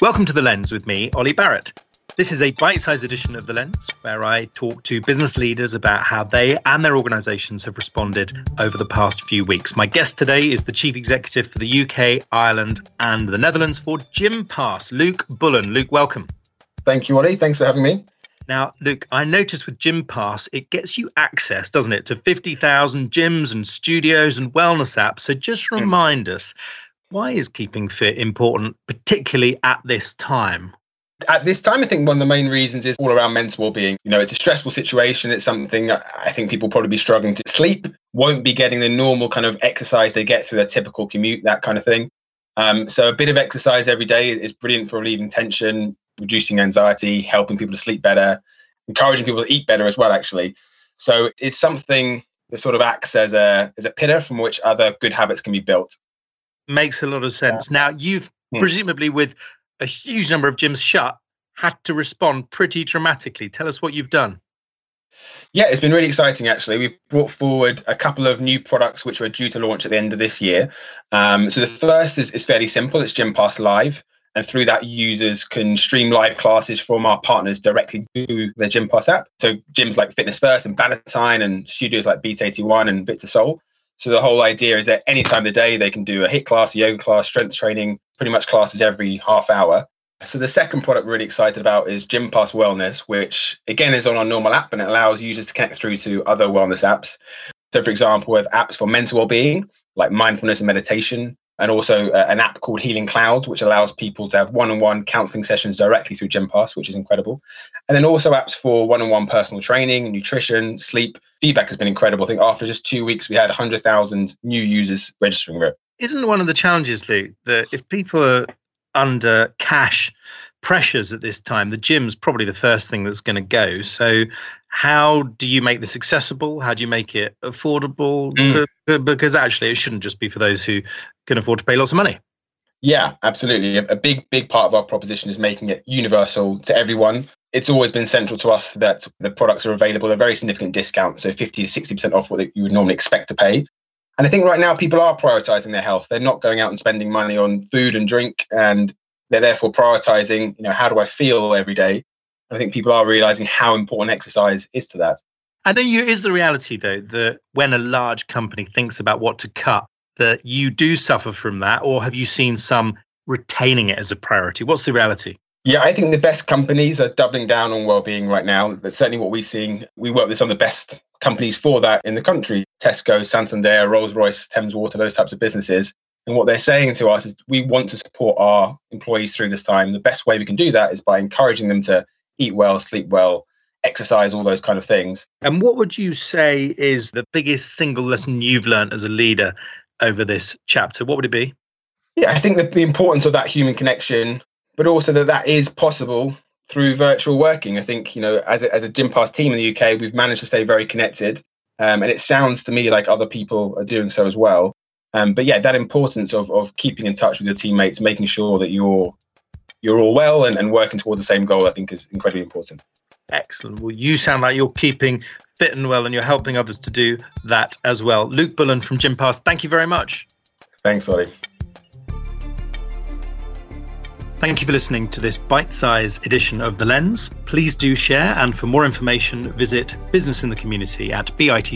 Welcome to The Lens with me, Oli Barrett. This is a bite-sized edition of The Lens, where I talk to business leaders about how they and their organisations have responded over the past few weeks. My guest today is the Chief Executive for the UK, Ireland and the Netherlands for Gympass, Luke Bullen. Luke, welcome. Thank you, Oli. Thanks for having me. Now, Luke, I noticed with Gympass, it gets you access, doesn't it, to 50,000 gyms and studios and wellness apps. So just remind us, why is keeping fit important, particularly at this time? At this time, I think one of the main reasons is all around mental well-being. You know, it's a stressful situation. It's something I think people probably be struggling to sleep, won't be getting the normal kind of exercise they get through their typical commute, that kind of thing. So a bit of exercise every day is brilliant for relieving tension, reducing anxiety, helping people to sleep better, encouraging people to eat better as well, actually. So it's something that sort of acts as a pillar from which other good habits can be built. Makes a lot of sense. Now, you've presumably, with a huge number of gyms shut, had to respond pretty dramatically. Tell us what you've done. Yeah, it's been really exciting, actually. We've brought forward a couple of new products which were due to launch at the end of this year. So the first is fairly simple. It's Gympass Live. And through that, users can stream live classes from our partners directly to their Gympass app. So gyms like Fitness First and Bannatyne and studios like Beat 81 and Fit to Soul. So the whole idea is that any time of the day, they can do a HIIT class, a yoga class, strength training, pretty much classes every half hour. So the second product we're really excited about is Gympass Wellness, which again is on our normal app, and it allows users to connect through to other wellness apps. So for example, we have apps for mental well-being, like mindfulness and meditation, and also an app called Healing Cloud, which allows people to have one-on-one counseling sessions directly through Gympass, which is incredible. And then also apps for one-on-one personal training, nutrition, sleep. Feedback has been incredible. I think after just 2 weeks, we had 100,000 new users registering for it. Isn't one of the challenges, Luke, that if people are under cash pressures at this time, the gym's probably the first thing that's going to go. So how do you make this accessible? How do you make it affordable? Because actually it shouldn't just be for those who can afford to pay lots of money. Yeah, absolutely. A big part of our proposition is making it universal to everyone. It's always been central to us that the products are available at a very significant discount, so 50 to 60% off what you would normally expect to pay. And I think right now people are prioritizing their health. They're not going out and spending money on food and drink, and they're therefore prioritizing, you know, how do I feel every day? And I think people are realizing how important exercise is to that. And then is the reality, though, that when a large company thinks about what to cut, that you do suffer from that, or have you seen some retaining it as a priority? What's the reality? Yeah, I think the best companies are doubling down on well-being right now. That's certainly what we're seeing. We work with some of the best companies for that in the country. Tesco, Santander, Rolls-Royce, Thames Water, those types of businesses. And what they're saying to us is we want to support our employees through this time. The best way we can do that is by encouraging them to eat well, sleep well, exercise, all those kind of things. And what would you say is the biggest single lesson you've learned as a leader over this chapter? What would it be? Yeah, I think the importance of that human connection, but also that is possible through virtual working. I think, you know, as a Gympass team in the UK, we've managed to stay very connected. And it sounds to me like other people are doing so as well. But yeah, that importance of keeping in touch with your teammates, making sure that you're all well and working towards the same goal, I think is incredibly important. Excellent. Well, you sound like you're keeping fit and well, and you're helping others to do that as well. Luke Bullen from Gympass, thank you very much. Thanks, Ollie. Thank you for listening to this bite-sized edition of The Lens. Please do share, and for more information, visit Business in the Community at bitc.org.uk.